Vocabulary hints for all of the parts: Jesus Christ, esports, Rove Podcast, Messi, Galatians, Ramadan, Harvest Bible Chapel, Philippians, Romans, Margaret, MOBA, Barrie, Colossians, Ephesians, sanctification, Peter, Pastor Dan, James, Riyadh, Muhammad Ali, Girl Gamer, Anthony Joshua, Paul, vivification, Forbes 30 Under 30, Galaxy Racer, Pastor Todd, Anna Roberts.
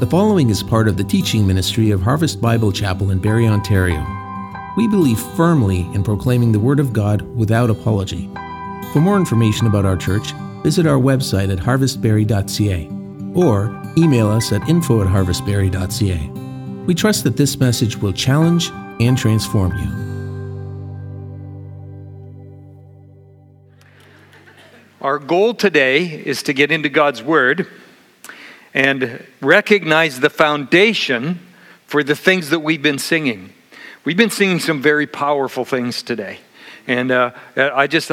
The following is part of the teaching ministry of Harvest Bible Chapel in Barrie, Ontario. We believe firmly in proclaiming the Word of God without apology. For more information about our church, visit our website at harvestbarrie.ca or email us at info@harvestbarrie.ca. We trust that this message will challenge and transform you. Our goal today is to get into God's Word and recognize the foundation for the things that we've been singing. We've been singing some very powerful things today. And I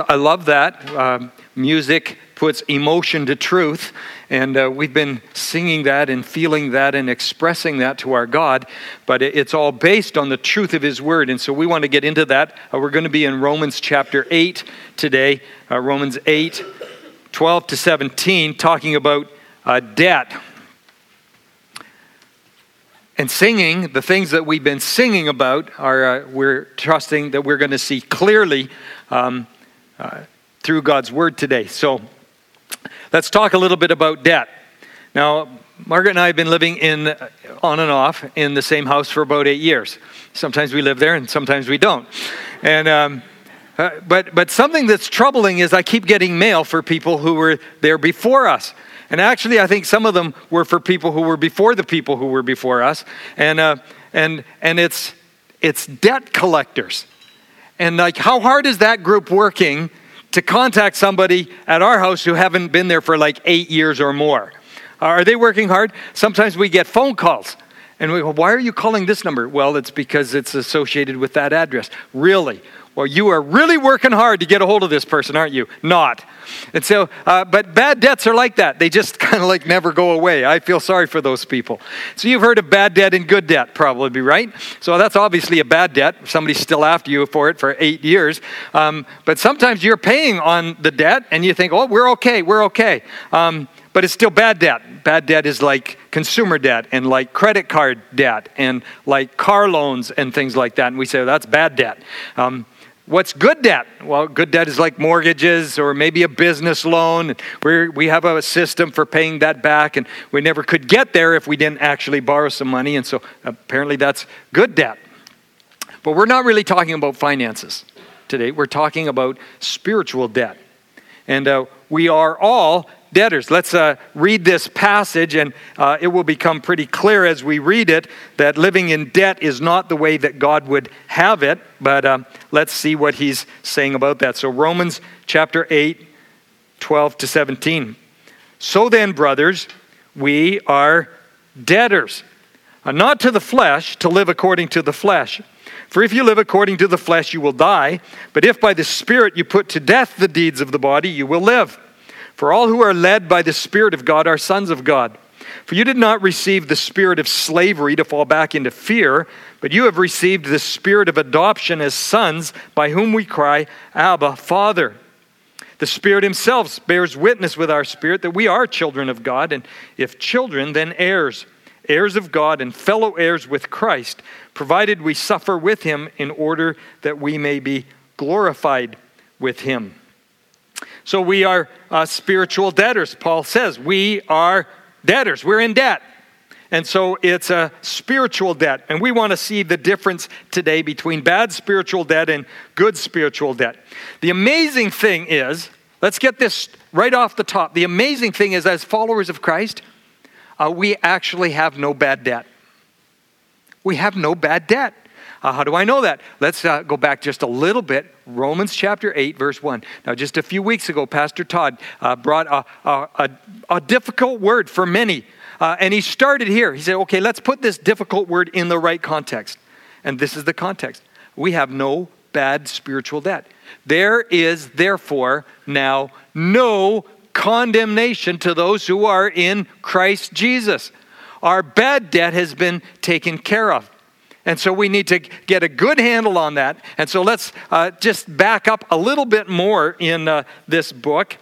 love that. Music puts emotion to truth. And we've been singing that and feeling that and expressing that to our God. But it's all based on the truth of His Word. And so we want to get into that. We're going to be in Romans chapter 8 today. Romans 8, 12 to 17, talking about debt. And singing, the things that we've been singing about, we're trusting that we're going to see clearly through God's Word today. So let's talk a little bit about debt. Now, Margaret and I have been living on and off in the same house for about 8 years. Sometimes we live there and sometimes we don't. And but something that's troubling is I keep getting mail for people who were there before us. And actually, I think some of them were for people who were before the people who were before us, and it's debt collectors, and like how hard is that group working to contact somebody at our house who haven't been there for like 8 years or more? Are they working hard? Sometimes we get phone calls, and we go, "Why are you calling this number?" Well, it's because it's associated with that address. Really? Well, you are really working hard to get a hold of this person, aren't you? Not. And so, but bad debts are like that. They just kind of like never go away. I feel sorry for those people. So you've heard of bad debt and good debt probably, right? So that's obviously a bad debt. Somebody's still after you for it for 8 years. But sometimes you're paying on the debt and you think, oh, we're okay. But it's still bad debt. Bad debt is like consumer debt and like credit card debt and like car loans and things like that. And we say, well, that's bad debt. What's good debt? Well, good debt is like mortgages or maybe a business loan. We have a system for paying that back, and we never could get there if we didn't actually borrow some money, and so apparently that's good debt. But we're not really talking about finances today. We're talking about spiritual debt, and we are all debtors. Let's read this passage, and it will become pretty clear as we read it that living in debt is not the way that God would have it, but let's see what he's saying about that. So Romans chapter 8, 12 to 17. So then, brothers, we are debtors, not to the flesh, to live according to the flesh. For if you live according to the flesh, you will die. But if by the Spirit you put to death the deeds of the body, you will live. For all who are led by the Spirit of God are sons of God. For you did not receive the spirit of slavery to fall back into fear, but you have received the spirit of adoption as sons, by whom we cry, Abba, Father. The Spirit himself bears witness with our spirit that we are children of God, and if children, then heirs, heirs of God and fellow heirs with Christ, provided we suffer with him in order that we may be glorified with him. So we are spiritual debtors. Paul says we are debtors. We're in debt. And so it's a spiritual debt. And we want to see the difference today between bad spiritual debt and good spiritual debt. The amazing thing is, let's get this right off the top. The amazing thing is, as followers of Christ, we actually have no bad debt. We have no bad debt. How do I know that? Let's go back just a little bit. Romans chapter 8, verse 1. Now, just a few weeks ago, Pastor Todd brought a difficult word for many. And he started here. He said, okay, let's put this difficult word in the right context. And this is the context. We have no bad spiritual debt. There is, therefore, now no condemnation to those who are in Christ Jesus. Our bad debt has been taken care of. And so we need to get a good handle on that. And so let's just back up a little bit more in this book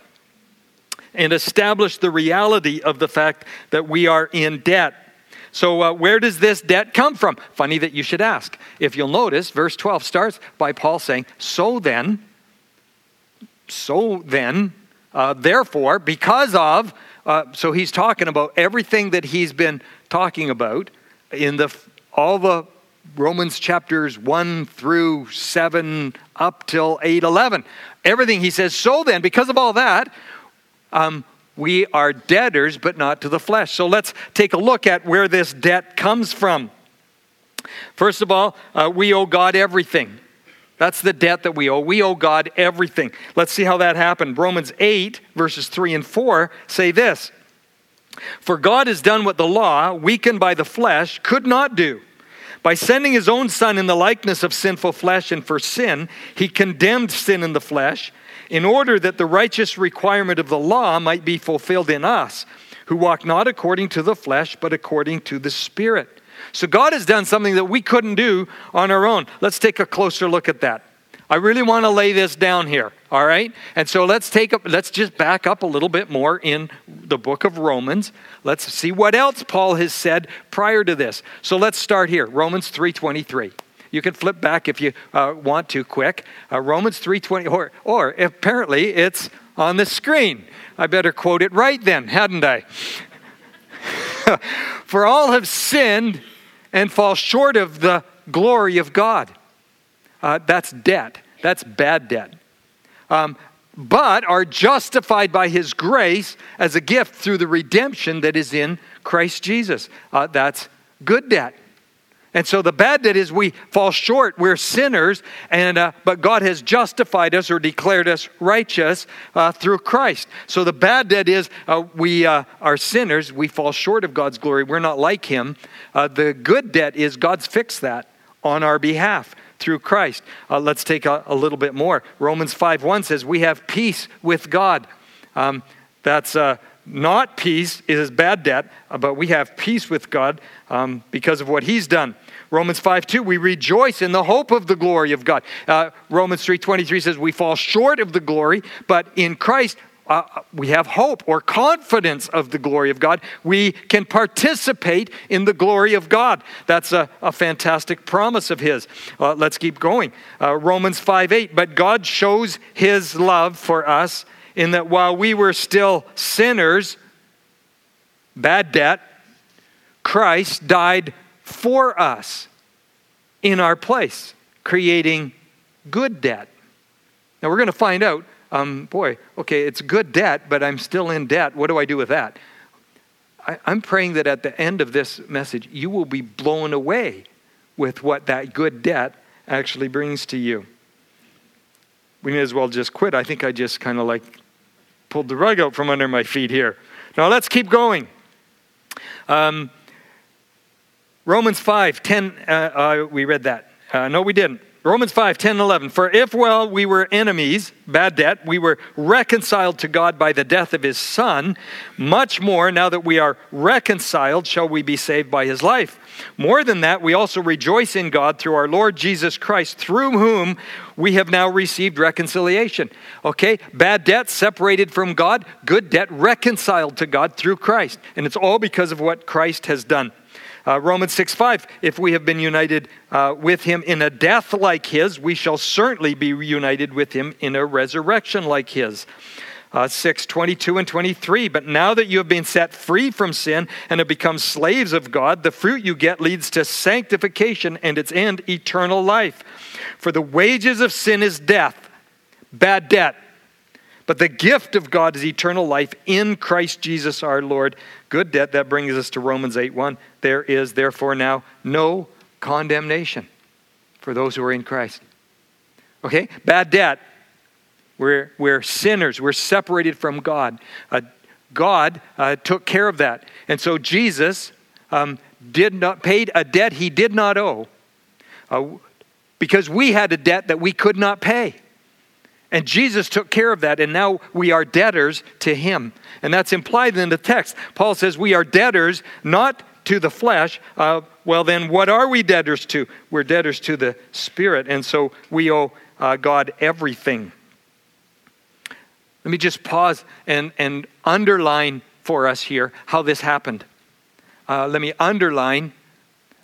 and establish the reality of the fact that we are in debt. So where does this debt come from? Funny that you should ask. If you'll notice, verse 12 starts by Paul saying, so then, therefore, because of So he's talking about everything that he's been talking about in all the Romans chapters 1 through 7 up till 8:11. Everything he says. So then, because of all that, we are debtors, but not to the flesh. So let's take a look at where this debt comes from. First of all, we owe God everything. That's the debt that we owe. We owe God everything. Let's see how that happened. Romans 8, verses 3 and 4 say this. For God has done what the law, weakened by the flesh, could not do. By sending his own son in the likeness of sinful flesh and for sin, he condemned sin in the flesh, in order that the righteous requirement of the law might be fulfilled in us, who walk not according to the flesh, but according to the Spirit. So God has done something that we couldn't do on our own. Let's take a closer look at that. I really want to lay this down here, all right? And so let's just back up a little bit more in the book of Romans. Let's see what else Paul has said prior to this. So let's start here, Romans 3:23. You can flip back if you want to quick. Romans 3:20, or apparently it's on the screen. I better quote it right then, hadn't I? For all have sinned and fall short of the glory of God. That's debt. That's bad debt. But are justified by his grace as a gift through the redemption that is in Christ Jesus. That's good debt. And so the bad debt is we fall short, we're sinners, but God has justified us or declared us righteous through Christ. So the bad debt is we are sinners, we fall short of God's glory, we're not like him. The good debt is God's fixed that on our behalf through Christ. Let's take a little bit more. Romans 5:1 says we have peace with God. That's... Not peace, it is bad debt, but we have peace with God because of what he's done. Romans 5:2, we rejoice in the hope of the glory of God. Romans 3:23 says we fall short of the glory, but in Christ we have hope or confidence of the glory of God. We can participate in the glory of God. That's a fantastic promise of his. Let's keep going. Romans 5:8, but God shows his love for us in that while we were still sinners, bad debt, Christ died for us in our place, creating good debt. Now we're going to find out, it's good debt, but I'm still in debt. What do I do with that? I'm praying that at the end of this message, you will be blown away with what that good debt actually brings to you. We may as well just quit. I think I just kind of pulled the rug out from under my feet here. Now let's keep going. Romans 5:10. We read that. No, we didn't. Romans 5:10, 11. For if while we were enemies, bad debt, we were reconciled to God by the death of his son, much more now that we are reconciled shall we be saved by his life. More than that, we also rejoice in God through our Lord Jesus Christ, through whom we have now received reconciliation. Okay, bad debt separated from God, good debt reconciled to God through Christ. And it's all because of what Christ has done. Romans 6:5, if we have been united with him in a death like his, we shall certainly be united with him in a resurrection like his. 6:22 and 23, but now that you have been set free from sin and have become slaves of God, the fruit you get leads to sanctification and its end, eternal life. For the wages of sin is death, bad debt. But the gift of God is eternal life in Christ Jesus our Lord. Good debt. That brings us to Romans 8:1. There is therefore now no condemnation for those who are in Christ. Okay? Bad debt. We're sinners. We're separated from God. God took care of that. And so Jesus paid a debt he did not owe because we had a debt that we could not pay. And Jesus took care of that, and now we are debtors to him. And that's implied in the text. Paul says we are debtors not to the flesh. Well, then what are we debtors to? We're debtors to the Spirit, and so we owe God everything. Let me just pause and underline for us here how this happened. Let me underline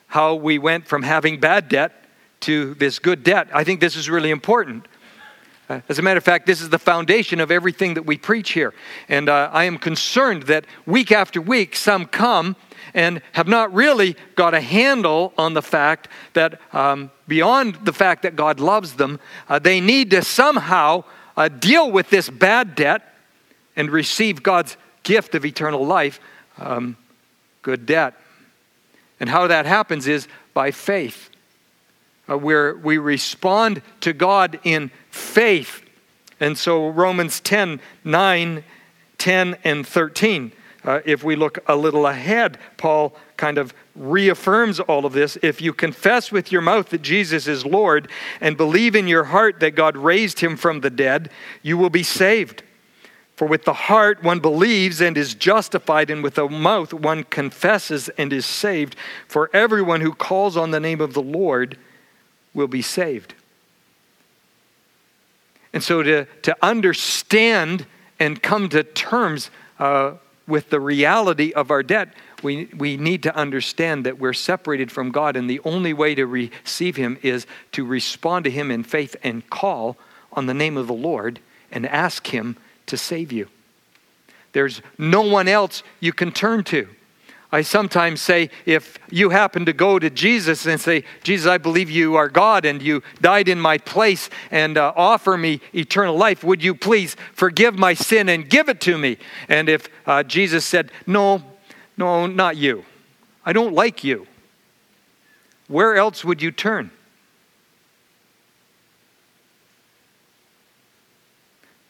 how we went from having bad debt to this good debt. I think this is really important. As a matter of fact, this is the foundation of everything that we preach here. And I am concerned that week after week, some come and have not really got a handle on the fact that beyond the fact that God loves them, they need to somehow deal with this bad debt and receive God's gift of eternal life, good debt. And how that happens is by faith, where we respond to God in faith. And so Romans 10, 9, 10, and 13, if we look a little ahead, Paul kind of reaffirms all of this. If you confess with your mouth that Jesus is Lord and believe in your heart that God raised him from the dead, you will be saved. For with the heart one believes and is justified, and with the mouth one confesses and is saved. For everyone who calls on the name of the Lord will be saved. And so to understand and come to terms with the reality of our debt, we need to understand that we're separated from God, and the only way to receive him is to respond to him in faith and call on the name of the Lord and ask him to save you. There's no one else you can turn to. I sometimes say, if you happen to go to Jesus and say, Jesus, I believe you are God and you died in my place and offer me eternal life, would you please forgive my sin and give it to me? And if Jesus said, no, not you. I don't like you. Where else would you turn?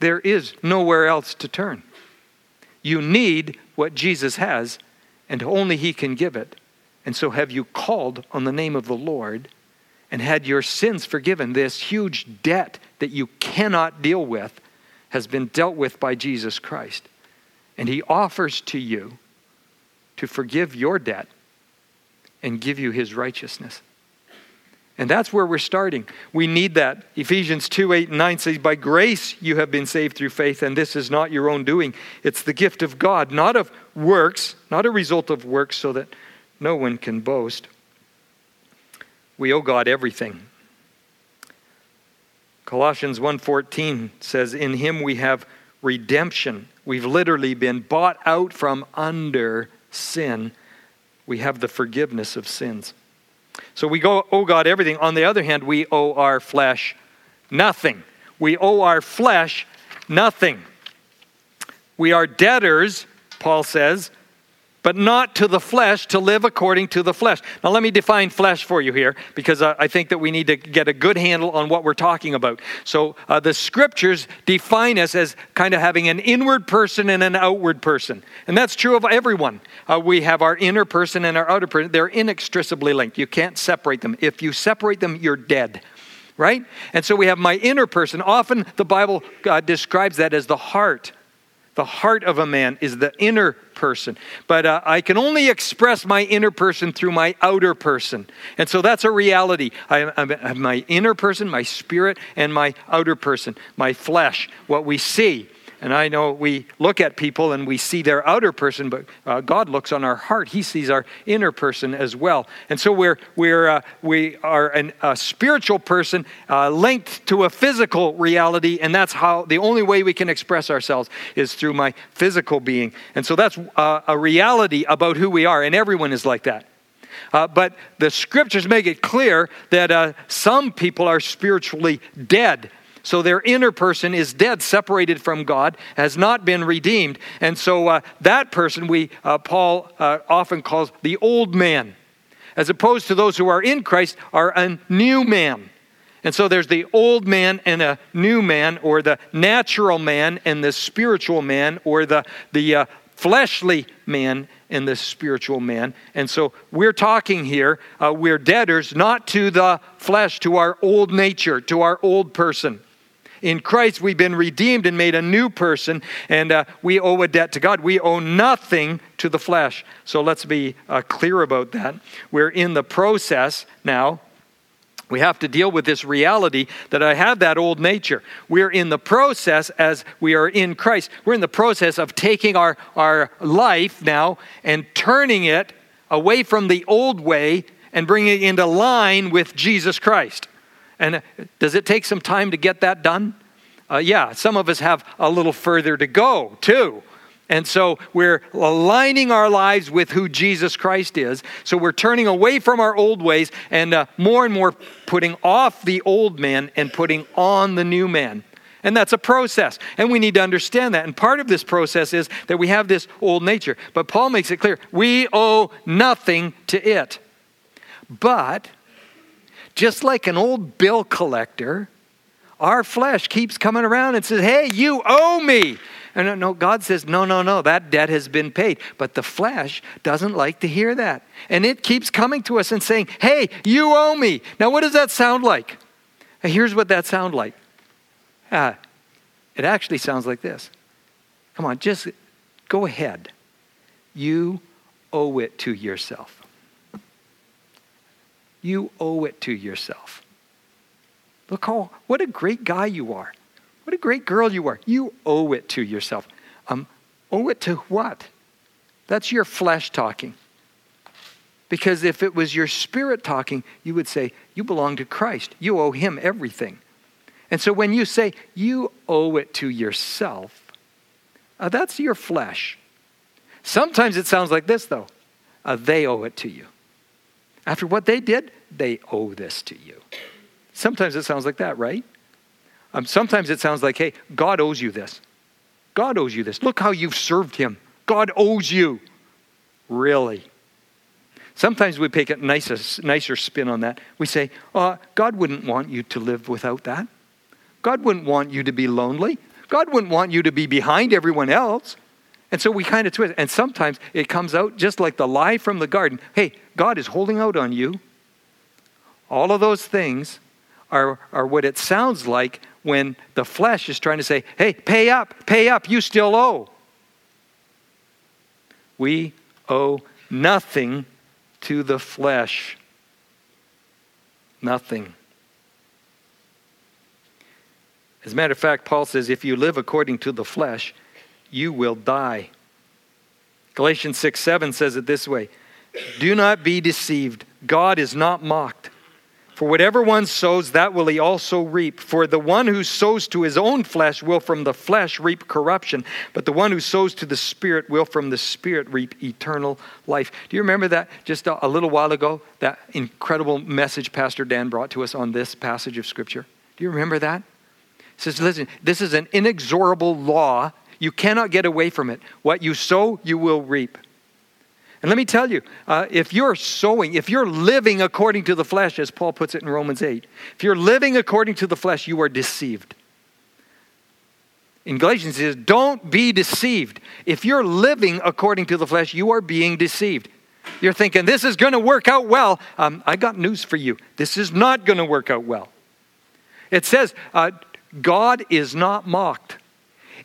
There is nowhere else to turn. You need what Jesus has, and only he can give it. And so have you called on the name of the Lord and had your sins forgiven? This huge debt that you cannot deal with has been dealt with by Jesus Christ. And he offers to you to forgive your debt and give you his righteousness. And that's where we're starting. We need that. Ephesians 2, 8, and 9 says, by grace you have been saved through faith, and this is not your own doing. It's the gift of God, not of works, not a result of works, so that no one can boast. We owe God everything. Colossians 1:14 says, in him we have redemption. We've literally been bought out from under sin. We have the forgiveness of sins. So we owe God everything. On the other hand, we owe our flesh nothing. We owe our flesh nothing. We are debtors, Paul says, but not to the flesh to live according to the flesh. Now let me define flesh for you here, because I think that we need to get a good handle on what we're talking about. So the scriptures define us as kind of having an inward person and an outward person. And that's true of everyone. We have our inner person and our outer person. They're inextricably linked. You can't separate them. If you separate them, you're dead. Right? And so we have my inner person. Often the Bible describes that as the heart. The heart of a man is the inner person. But I can only express my inner person through my outer person. And so that's a reality. I have my inner person, my spirit, and my outer person, my flesh, what we see. And I know we look at people and we see their outer person, but God looks on our heart. He sees our inner person as well. And so we are a spiritual person linked to a physical reality, and that's how the only way we can express ourselves is through my physical being. And so that's a reality about who we are, and everyone is like that. But the scriptures make it clear that some people are spiritually dead. So their inner person is dead, separated from God, has not been redeemed. And so that person Paul often calls the old man, as opposed to those who are in Christ are a new man. And so there's the old man and a new man, or the natural man and the spiritual man, or the fleshly man and the spiritual man. And so we're talking here, we're debtors, not to the flesh, to our old nature, to our old person. In Christ, we've been redeemed and made a new person, and we owe a debt to God. We owe nothing to the flesh. So let's be clear about that. We're in the process now. We have to deal with this reality that I have that old nature. We're in the process, as we are in Christ, we're in the process of taking our life now and turning it away from the old way and bringing it into line with Jesus Christ. And does it take some time to get that done? some of us have a little further to go too. And so we're aligning our lives with who Jesus Christ is. So we're turning away from our old ways and more putting off the old man and putting on the new man. And that's a process. And we need to understand that. And part of this process is that we have this old nature. But Paul makes it clear, we owe nothing to it. But just like an old bill collector, our flesh keeps coming around and says, hey, you owe me. And no, God says, no, that debt has been paid. But the flesh doesn't like to hear that. And it keeps coming to us and saying, hey, you owe me. Now, what does that sound like? Here's what that sounds like. It actually sounds like this. Come on, just go ahead. You owe it to yourself. You owe it to yourself. Look, what a great guy you are. What a great girl you are. You owe it to yourself. Owe it to what? That's your flesh talking. Because if it was your spirit talking, you would say, you belong to Christ. You owe him everything. And so when you say, you owe it to yourself, that's your flesh. Sometimes it sounds like this, though. They owe it to you. After what they did, they owe this to you. Sometimes it sounds like that, right? Sometimes it sounds like, hey, God owes you this. God owes you this. Look how you've served him. God owes you. Really? Sometimes we take a nicer spin on that. We say, God wouldn't want you to live without that. God wouldn't want you to be lonely. God wouldn't want you to be behind everyone else. And so we kind of twist. And sometimes it comes out just like the lie from the garden. Hey, God is holding out on you. All of those things are what it sounds like when the flesh is trying to say, hey, pay up, you still owe. We owe nothing to the flesh. Nothing. As a matter of fact, Paul says, if you live according to the flesh, you will die. Galatians 6:7 says it this way, do not be deceived. God is not mocked. For whatever one sows, that will he also reap. For the one who sows to his own flesh will from the flesh reap corruption. But the one who sows to the Spirit will from the Spirit reap eternal life. Do you remember that just a little while ago? That incredible message Pastor Dan brought to us on this passage of Scripture. Do you remember that? He says, listen, this is an inexorable law. You cannot get away from it. What you sow, you will reap. And let me tell you, if you're sowing, if you're living according to the flesh, as Paul puts it in Romans 8, if you're living according to the flesh, you are deceived. In Galatians, it says, don't be deceived. If you're living according to the flesh, you are being deceived. You're thinking, this is going to work out well. I got news for you. This is not going to work out well. It says, God is not mocked.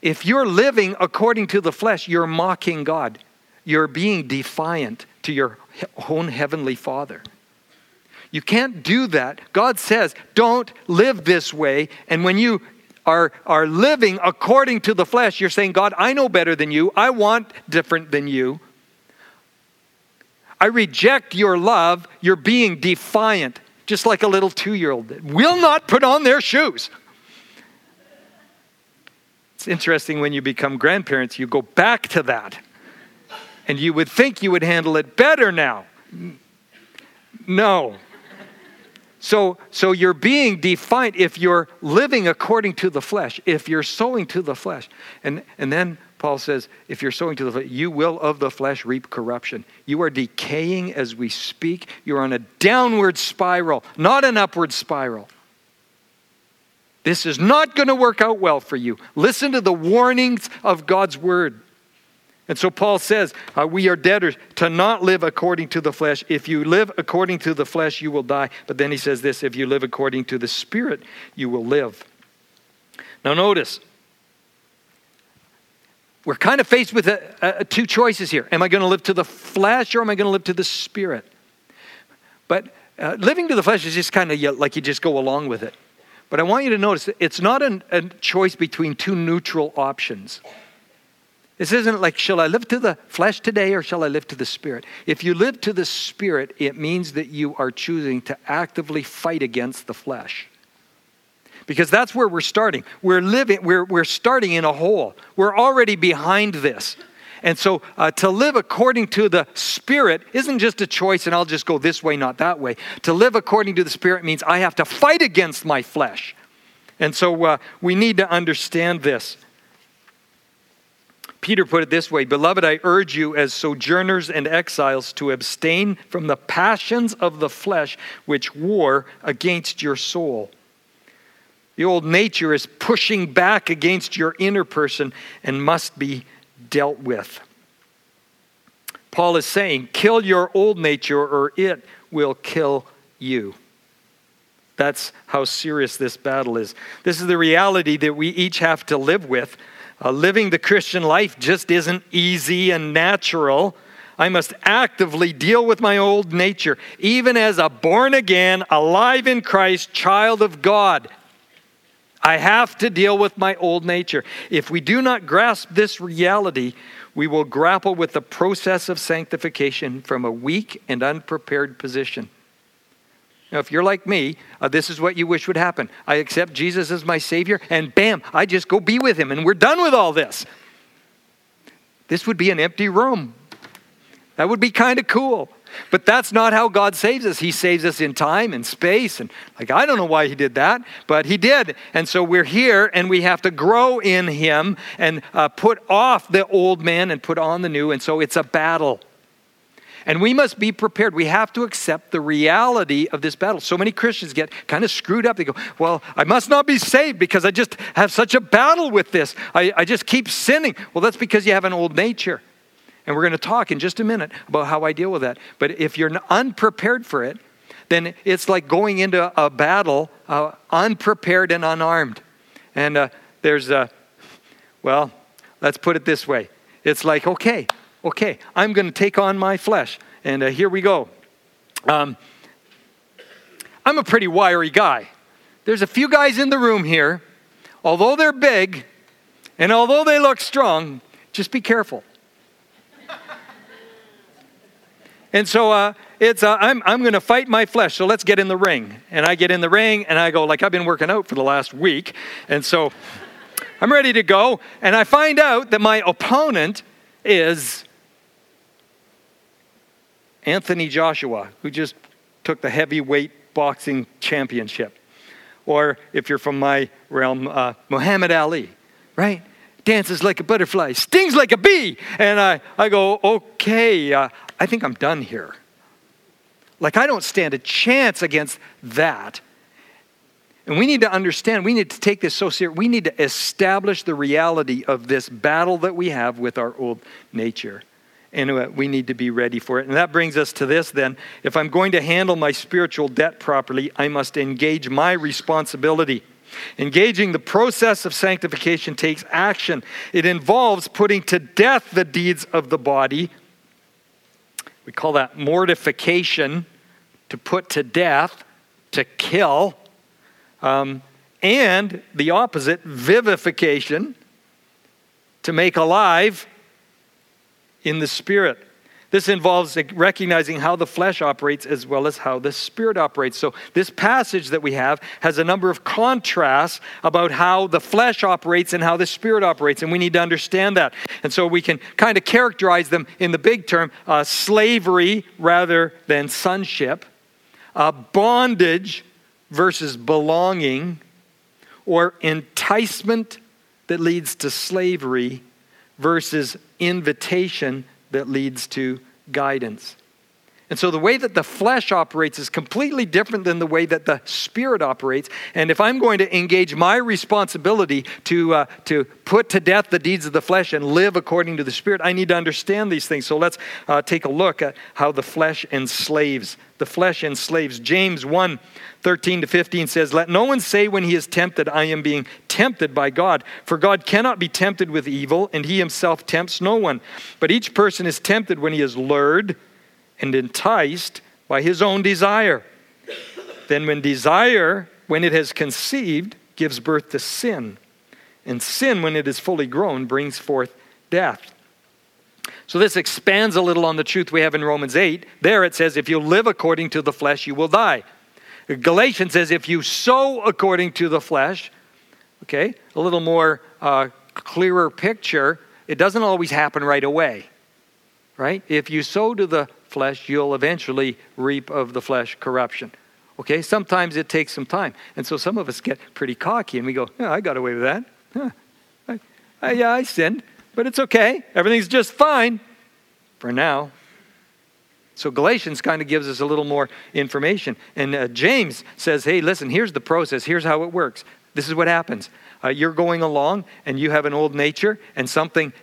If you're living according to the flesh, you're mocking God. You're being defiant to your own heavenly Father. You can't do that. God says, don't live this way. And when you are living according to the flesh, you're saying, God, I know better than you. I want different than you. I reject your love. You're being defiant, just like a little 2-year-old that will not put on their shoes. It's interesting when you become grandparents, you go back to that. And you would think you would handle it better now. No. So you're being defined if you're living according to the flesh, if you're sowing to the flesh. And then Paul says, if you're sowing to the flesh, you will of the flesh reap corruption. You are decaying as we speak. You're on a downward spiral, not an upward spiral. This is not going to work out well for you. Listen to the warnings of God's word. And so Paul says, we are debtors to not live according to the flesh. If you live according to the flesh, you will die. But then he says this, if you live according to the Spirit, you will live. Now notice, we're kind of faced with two choices here. Am I going to live to the flesh or am I going to live to the Spirit? But living to the flesh is just kind of like you just go along with it. But I want you to notice, it's not a choice between two neutral options. This isn't like, shall I live to the flesh today or shall I live to the Spirit? If you live to the Spirit, it means that you are choosing to actively fight against the flesh. because that's where we're starting. We're starting in a hole. We're already behind this. And so to live according to the Spirit isn't just a choice and I'll just go this way, not that way. To live according to the Spirit means I have to fight against my flesh. And so we need to understand this. Peter put it this way, "Beloved, I urge you as sojourners and exiles to abstain from the passions of the flesh which war against your soul." The old nature is pushing back against your inner person and must be dealt with. Paul is saying, kill your old nature or it will kill you. That's how serious this battle is. This is the reality that we each have to live with. Living the Christian life just isn't easy and natural. I must actively deal with my old nature, even as a born again, alive in Christ, child of God. I have to deal with my old nature. If we do not grasp this reality, we will grapple with the process of sanctification from a weak and unprepared position. Now, if you're like me, this is what you wish would happen. I accept Jesus as my Savior, and bam, I just go be with Him, and we're done with all this. This would be an empty room. That would be kind of cool. But that's not how God saves us. He saves us in time and space. And I don't know why He did that, but He did. And so we're here and we have to grow in Him and put off the old man and put on the new. And so it's a battle. And we must be prepared. We have to accept the reality of this battle. So many Christians get kind of screwed up. They go, well, I must not be saved because I just have such a battle with this. I just keep sinning. Well, that's because you have an old nature. And we're going to talk in just a minute about how I deal with that. But if you're unprepared for it, then it's like going into a battle unprepared and unarmed. And let's put it this way. It's like, okay, I'm going to take on my flesh. And here we go. I'm a pretty wiry guy. There's a few guys in the room here. Although they're big and although they look strong, just be careful. And so I'm going to fight my flesh. So let's get in the ring. And I get in the ring and I go like I've been working out for the last week. And so I'm ready to go. And I find out that my opponent is Anthony Joshua, who just took the heavyweight boxing championship. Or if you're from my realm, Muhammad Ali, right? Dances like a butterfly, stings like a bee. And I go, okay, I think I'm done here. I don't stand a chance against that. And we need to understand, we need to take this so seriously. We need to establish the reality of this battle that we have with our old nature. And we need to be ready for it. And that brings us to this then. If I'm going to handle my spiritual debt properly, I must engage my responsibility. Engaging the process of sanctification takes action. It involves putting to death the deeds of the body. We call that mortification, to put to death, to kill. And the opposite, vivification, to make alive in the Spirit. This involves recognizing how the flesh operates as well as how the Spirit operates. So this passage that we have has a number of contrasts about how the flesh operates and how the Spirit operates, and we need to understand that. And so we can kind of characterize them in the big term, slavery rather than sonship, bondage versus belonging, or enticement that leads to slavery versus invitation that leads to guidance. And so the way that the flesh operates is completely different than the way that the Spirit operates. And if I'm going to engage my responsibility to put to death the deeds of the flesh and live according to the Spirit, I need to understand these things. So let's take a look at how the flesh enslaves. The flesh enslaves. James 1:13-15 says, "Let no one say when he is tempted, I am being tempted by God. For God cannot be tempted with evil, and He Himself tempts no one. But each person is tempted when he is lured and enticed by his own desire. Then when desire, when it has conceived, gives birth to sin. And sin, when it is fully grown, brings forth death." So this expands a little on the truth we have in Romans 8. There it says, if you live according to the flesh, you will die. Galatians says, if you sow according to the flesh, okay, a little more clearer picture, it doesn't always happen right away, right? If you sow to the flesh, you'll eventually reap of the flesh corruption. Okay, sometimes it takes some time. And so some of us get pretty cocky and we go, yeah, I got away with that. Huh. I sinned, but it's okay. Everything's just fine for now. So Galatians kind of gives us a little more information. And James says, hey, listen, here's the process. Here's how it works. This is what happens. You're going along and you have an old nature and something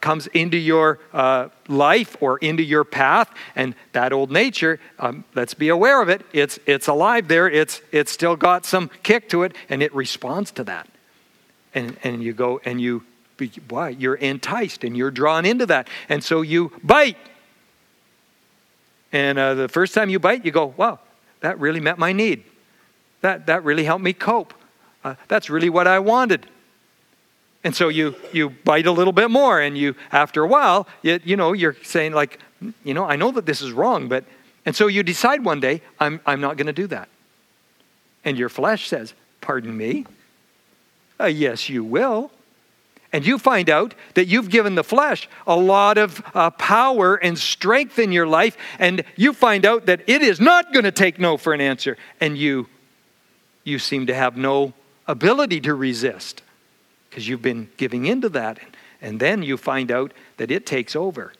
comes into your life or into your path, and that old nature, let's be aware of it. It's alive there. It's still got some kick to it, and it responds to that. And you go and you're enticed and you're drawn into that. And so you bite. And the first time you bite, you go, wow, that really met my need. That really helped me cope. That's really what I wanted. And so you bite a little bit more, and you, after a while, you're saying like, I know that this is wrong, but, and so you decide one day, I'm not going to do that. And your flesh says, pardon me? Yes, you will. And you find out that you've given the flesh a lot of power and strength in your life, and you find out that it is not going to take no for an answer, and you seem to have no ability to resist because you've been giving into that. And then you find out that it takes over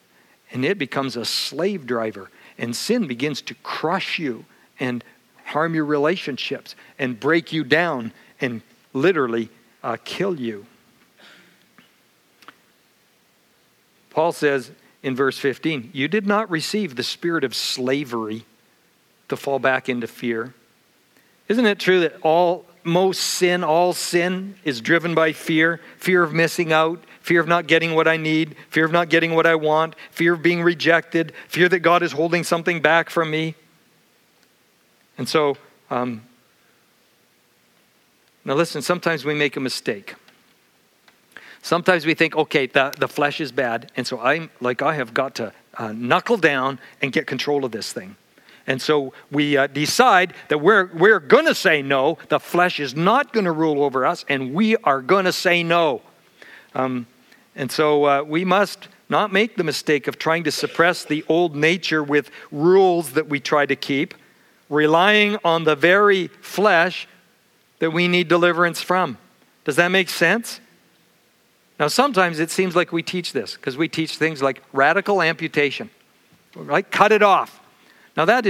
and it becomes a slave driver, and sin begins to crush you and harm your relationships and break you down and literally kill you. Paul says in verse 15, you did not receive the spirit of slavery to fall back into fear. Isn't it true that all sin is driven by fear? Fear of missing out, fear of not getting what I need, fear of not getting what I want, fear of being rejected, fear that God is holding something back from me. And so, now listen, sometimes we make a mistake. Sometimes we think, okay, the flesh is bad, and so I have got to knuckle down and get control of this thing. And so we decide that we're going to say no. The flesh is not going to rule over us, and we are going to say no. And so we must not make the mistake of trying to suppress the old nature with rules that we try to keep, relying on the very flesh that we need deliverance from. Does that make sense? Now, sometimes it seems like we teach this because we teach things like radical amputation, right? Cut it off. Now that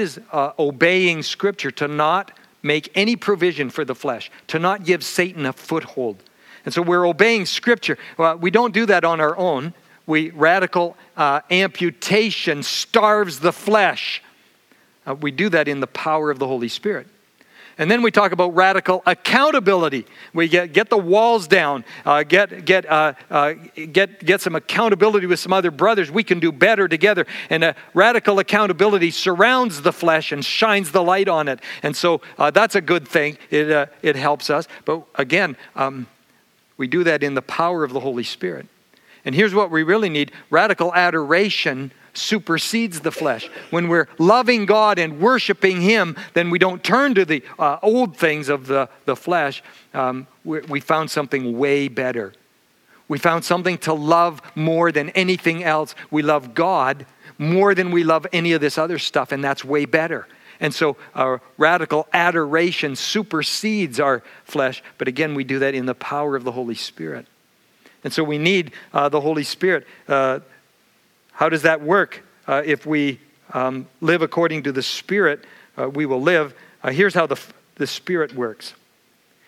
is obeying Scripture to not make any provision for the flesh, to not give Satan a foothold. And so we're obeying Scripture. Well, we don't do that on our own. Radical amputation starves the flesh. We do that in the power of the Holy Spirit. And then we talk about radical accountability. We get the walls down, get some accountability with some other brothers. We can do better together. And radical accountability surrounds the flesh and shines the light on it. And so that's a good thing. It helps us. But again, we do that in the power of the Holy Spirit. And here's what we really need: radical adoration supersedes the flesh. When we're loving God and worshiping Him, then we don't turn to the old things of the flesh. We found something way better. We found something to love more than anything else. We love God more than we love any of this other stuff, and that's way better. And so our radical adoration supersedes our flesh, but again, we do that in the power of the Holy Spirit. And so we need the Holy Spirit. How does that work? If we live according to the Spirit, we will live. Here's how the Spirit works.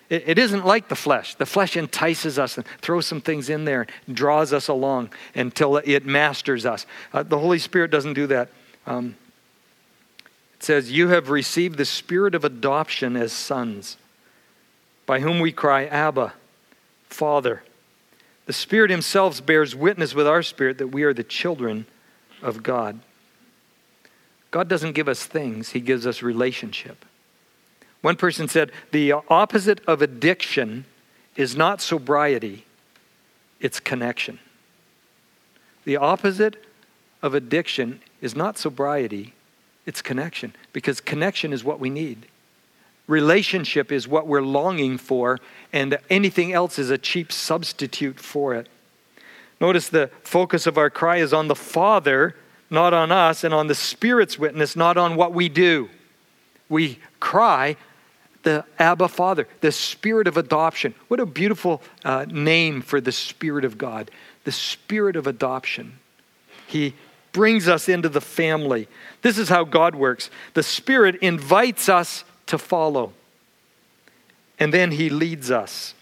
It isn't like the flesh. The flesh entices us and throws some things in there and draws us along until it masters us. The Holy Spirit doesn't do that. It says, you have received the spirit of adoption as sons, by whom we cry, Abba, Father. The Spirit Himself bears witness with our spirit that we are the children of God. God doesn't give us things. He gives us relationship. One person said, the opposite of addiction is not sobriety, it's connection. The opposite of addiction is not sobriety, it's connection. Because connection is what we need. Relationship is what we're longing for, and anything else is a cheap substitute for it. Notice the focus of our cry is on the Father, not on us, and on the Spirit's witness, not on what we do. We cry, the Abba Father, the Spirit of adoption. What a beautiful name for the Spirit of God, the Spirit of adoption. He brings us into the family. This is how God works. The Spirit invites us to follow, and then He leads us.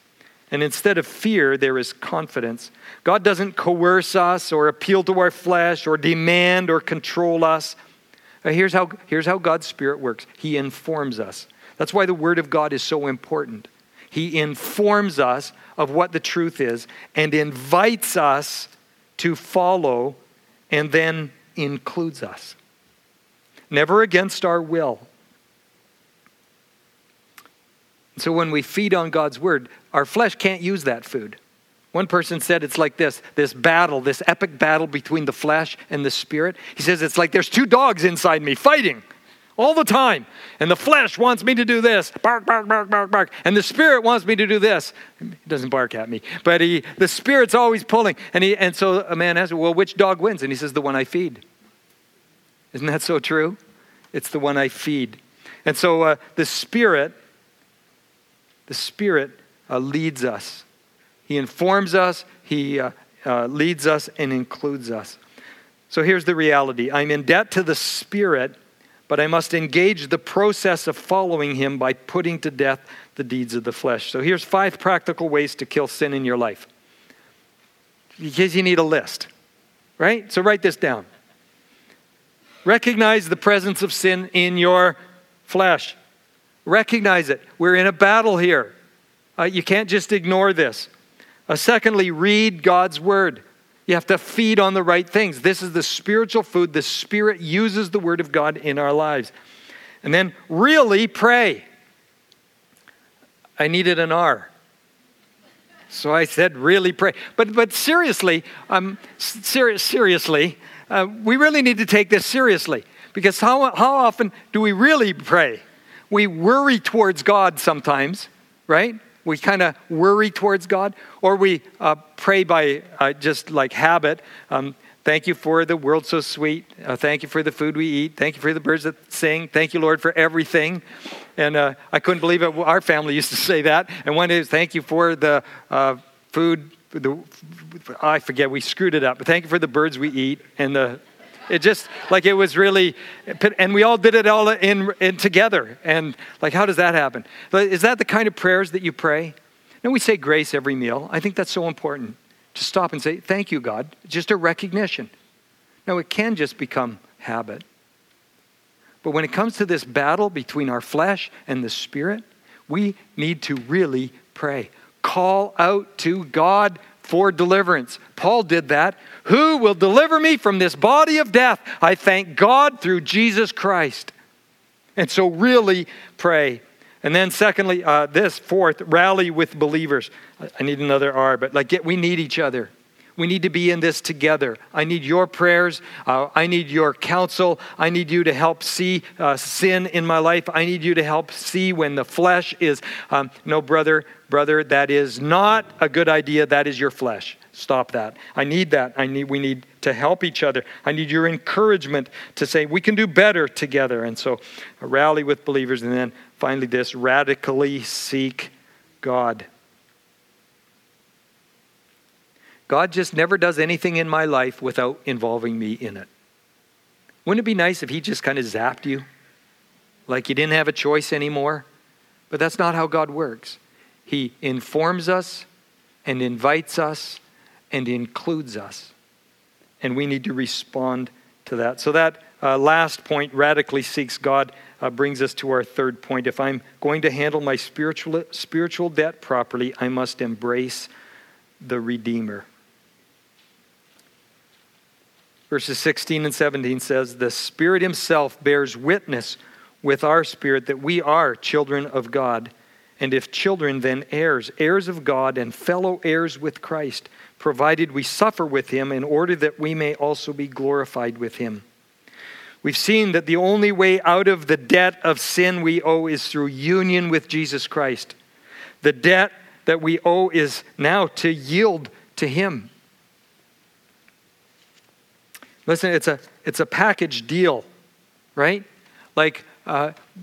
And instead of fear, there is confidence. God doesn't coerce us or appeal to our flesh or demand or control us. Here's how God's Spirit works. He informs us. That's why the Word of God is so important. He informs us of what the truth is and invites us to follow, and then includes us. Never against our will. So when we feed on God's Word, our flesh can't use that food. One person said it's like this battle, this epic battle between the flesh and the Spirit. He says it's like there's two dogs inside me fighting all the time. And the flesh wants me to do this. Bark, bark, bark, bark, bark. And the Spirit wants me to do this. He doesn't bark at me. But the Spirit's always pulling. And so a man asks, well, which dog wins? And he says, the one I feed. Isn't that so true? It's the one I feed. And so the Spirit leads us. He informs us, He leads us, and includes us. So here's the reality. I'm in debt to the Spirit, but I must engage the process of following Him by putting to death the deeds of the flesh. So here's 5 practical ways to kill sin in your life. In case you need a list, right? So write this down. Recognize the presence of sin in your flesh. Recognize it. We're in a battle here. You can't just ignore this. Secondly, read God's Word. You have to feed on the right things. This is the spiritual food. The Spirit uses the Word of God in our lives. And then really pray. I needed an R. So I said really pray. But seriously, we really need to take this seriously. Because how often do we really pray? We worry towards God sometimes, right? We kind of worry towards God, or we pray by just like habit. Thank you for the world so sweet. Thank you for the food we eat. Thank you for the birds that sing. Thank you, Lord, for everything. And I couldn't believe it. Our family used to say that. And one day, it was, thank you for the food. I forget. We screwed it up. But thank you for the birds we eat and the. It just, like, it was really, and we all did it all in together. And like, how does that happen? Is that the kind of prayers that you pray? And we say grace every meal. I think that's so important to stop and say, thank you, God. Just a recognition. Now, it can just become habit. But when it comes to this battle between our flesh and the Spirit, we need to really pray. Call out to God for deliverance. Paul did that. Who will deliver me from this body of death? I thank God through Jesus Christ. And so really pray. And then secondly, fourth, rally with believers. I need another R, but we need each other. We need to be in this together. I need your prayers. I need your counsel. I need you to help see sin in my life. I need you to help see when the flesh is, no, brother, that is not a good idea. That is your flesh. Stop that. I need that. We need to help each other. I need your encouragement to say we can do better together. And so a rally with believers. And then finally this, radically seek God. God just never does anything in my life without involving me in it. Wouldn't it be nice if He just kind of zapped you? Like you didn't have a choice anymore? But that's not how God works. He informs us and invites us and includes us. And we need to respond to that. So that last point, radically seeks God, brings us to our third point. If I'm going to handle my spiritual debt properly, I must embrace the Redeemer. Verses 16 and 17 says, the Spirit Himself bears witness with our spirit that we are children of God. And if children, then heirs, heirs of God and fellow heirs with Christ, provided we suffer with Him in order that we may also be glorified with Him. We've seen that the only way out of the debt of sin we owe is through union with Jesus Christ. The debt that we owe is now to yield to him. Listen, it's a package deal, right? Like,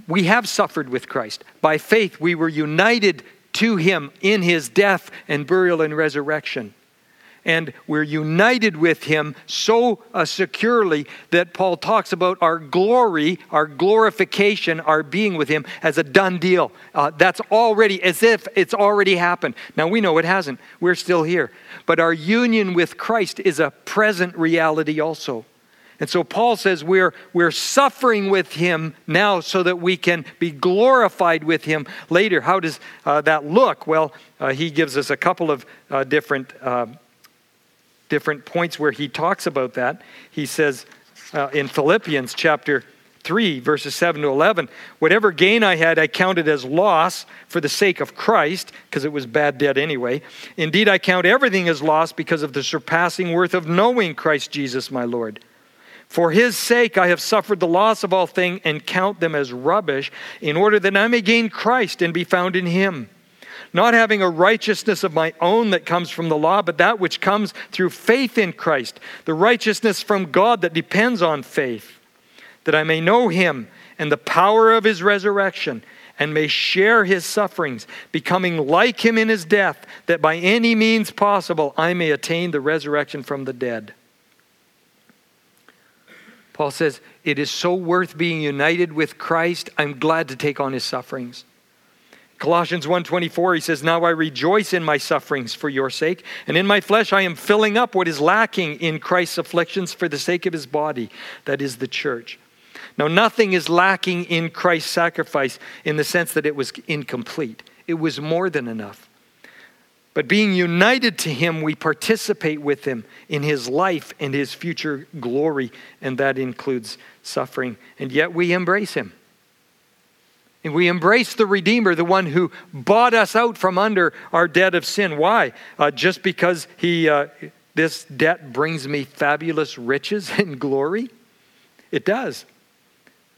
we have suffered with Christ. By faith, we were united to him in his death and burial and resurrection. And we're united with him so securely that Paul talks about our glory, our glorification, our being with him as a done deal. That's already, as if it's already happened. Now we know it hasn't. We're still here. But our union with Christ is a present reality also. And so Paul says we're suffering with him now so that we can be glorified with him later. How does that look? Well, he gives us a couple of different points where he talks about that. He says in Philippians chapter 3, verses 7 to 11, whatever gain I had, I counted as loss for the sake of Christ, because it was bad debt anyway. Indeed, I count everything as loss because of the surpassing worth of knowing Christ Jesus, my Lord. For his sake, I have suffered the loss of all things and count them as rubbish, in order that I may gain Christ and be found in him. Not having a righteousness of my own that comes from the law, but that which comes through faith in Christ, the righteousness from God that depends on faith, that I may know him and the power of his resurrection and may share his sufferings, becoming like him in his death, that by any means possible I may attain the resurrection from the dead. Paul says, it is so worth being united with Christ, I'm glad to take on his sufferings. Colossians 1:24, he says, now I rejoice in my sufferings for your sake, and in my flesh I am filling up what is lacking in Christ's afflictions for the sake of his body, that is the church. Now nothing is lacking in Christ's sacrifice in the sense that it was incomplete. It was more than enough. But being united to him, we participate with him in his life and his future glory, and that includes suffering. And yet we embrace him. And we embrace the Redeemer, the one who bought us out from under our debt of sin. Why? Just because this debt brings me fabulous riches and glory? It does.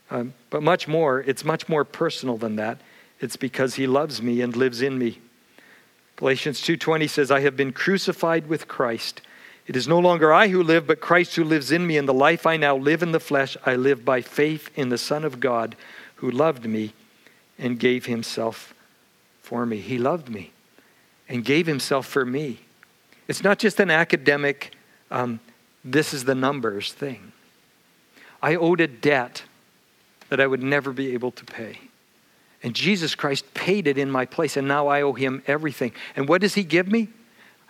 But it's much more personal than that. It's because he loves me and lives in me. Galatians 2:20 says, I have been crucified with Christ. It is no longer I who live, but Christ who lives in me. And the life I now live in the flesh, I live by faith in the Son of God, who loved me and gave himself for me. He loved me and gave himself for me. It's not just an academic, this is the numbers thing. I owed a debt that I would never be able to pay. And Jesus Christ paid it in my place, and now I owe him everything. And what does he give me?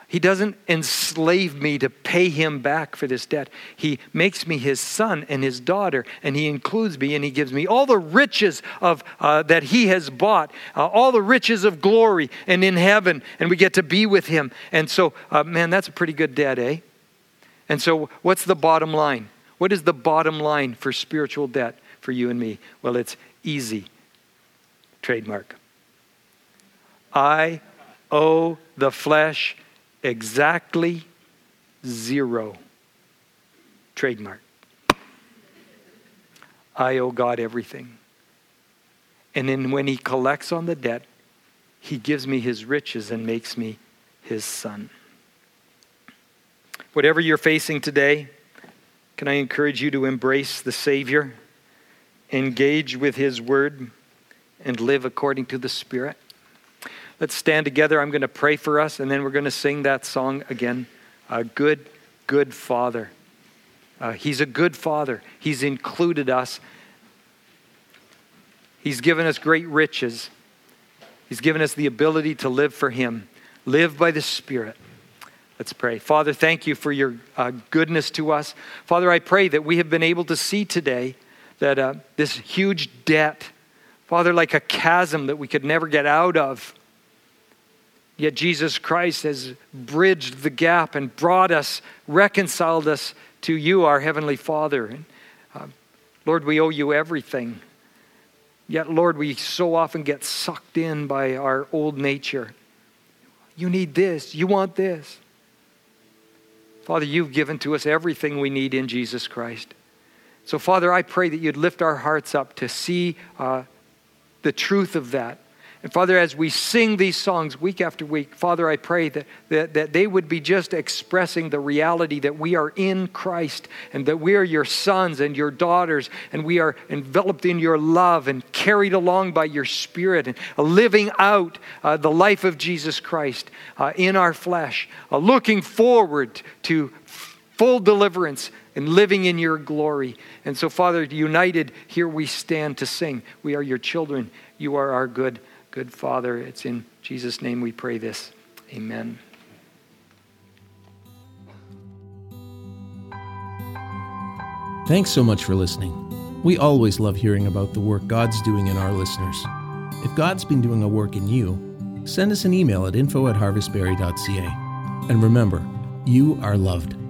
He doesn't enslave me to pay him back for this debt. He makes me his son and his daughter, and he includes me, and he gives me all the riches of that he has bought, all the riches of glory and in heaven, and we get to be with him. And so, man, that's a pretty good debt, eh? And so what's the bottom line? What is the bottom line for spiritual debt for you and me? Well, it's easy. Trademark. I owe the flesh exactly zero. Trademark. I owe God everything. And then when he collects on the debt, he gives me his riches and makes me his son. Whatever you're facing today, can I encourage you to embrace the Savior, engage with his word, and live according to the Spirit? Let's stand together. I'm going to pray for us, and then we're going to sing that song again. Good Father. He's a good Father. He's included us. He's given us great riches. He's given us the ability to live for him. Live by the Spirit. Let's pray. Father, thank you for your goodness to us. Father, I pray that we have been able to see today that this huge debt, Father, like a chasm that we could never get out of, yet Jesus Christ has bridged the gap and brought us, reconciled us to you, our Heavenly Father. And, Lord, we owe you everything. Yet, Lord, we so often get sucked in by our old nature. You need this. You want this. Father, you've given to us everything we need in Jesus Christ. So Father, I pray that you'd lift our hearts up to see the truth of that. And Father, as we sing these songs week after week, Father, I pray that they would be just expressing the reality that we are in Christ and that we are your sons and your daughters, and we are enveloped in your love and carried along by your Spirit and living out the life of Jesus Christ in our flesh, looking forward to full deliverance and living in your glory. And so, Father, united, here we stand to sing. We are your children. You are our good Father. It's in Jesus' name we pray this. Amen. Thanks so much for listening. We always love hearing about the work God's doing in our listeners. If God's been doing a work in you, send us an email at info@harvestberry.ca. And remember, you are loved.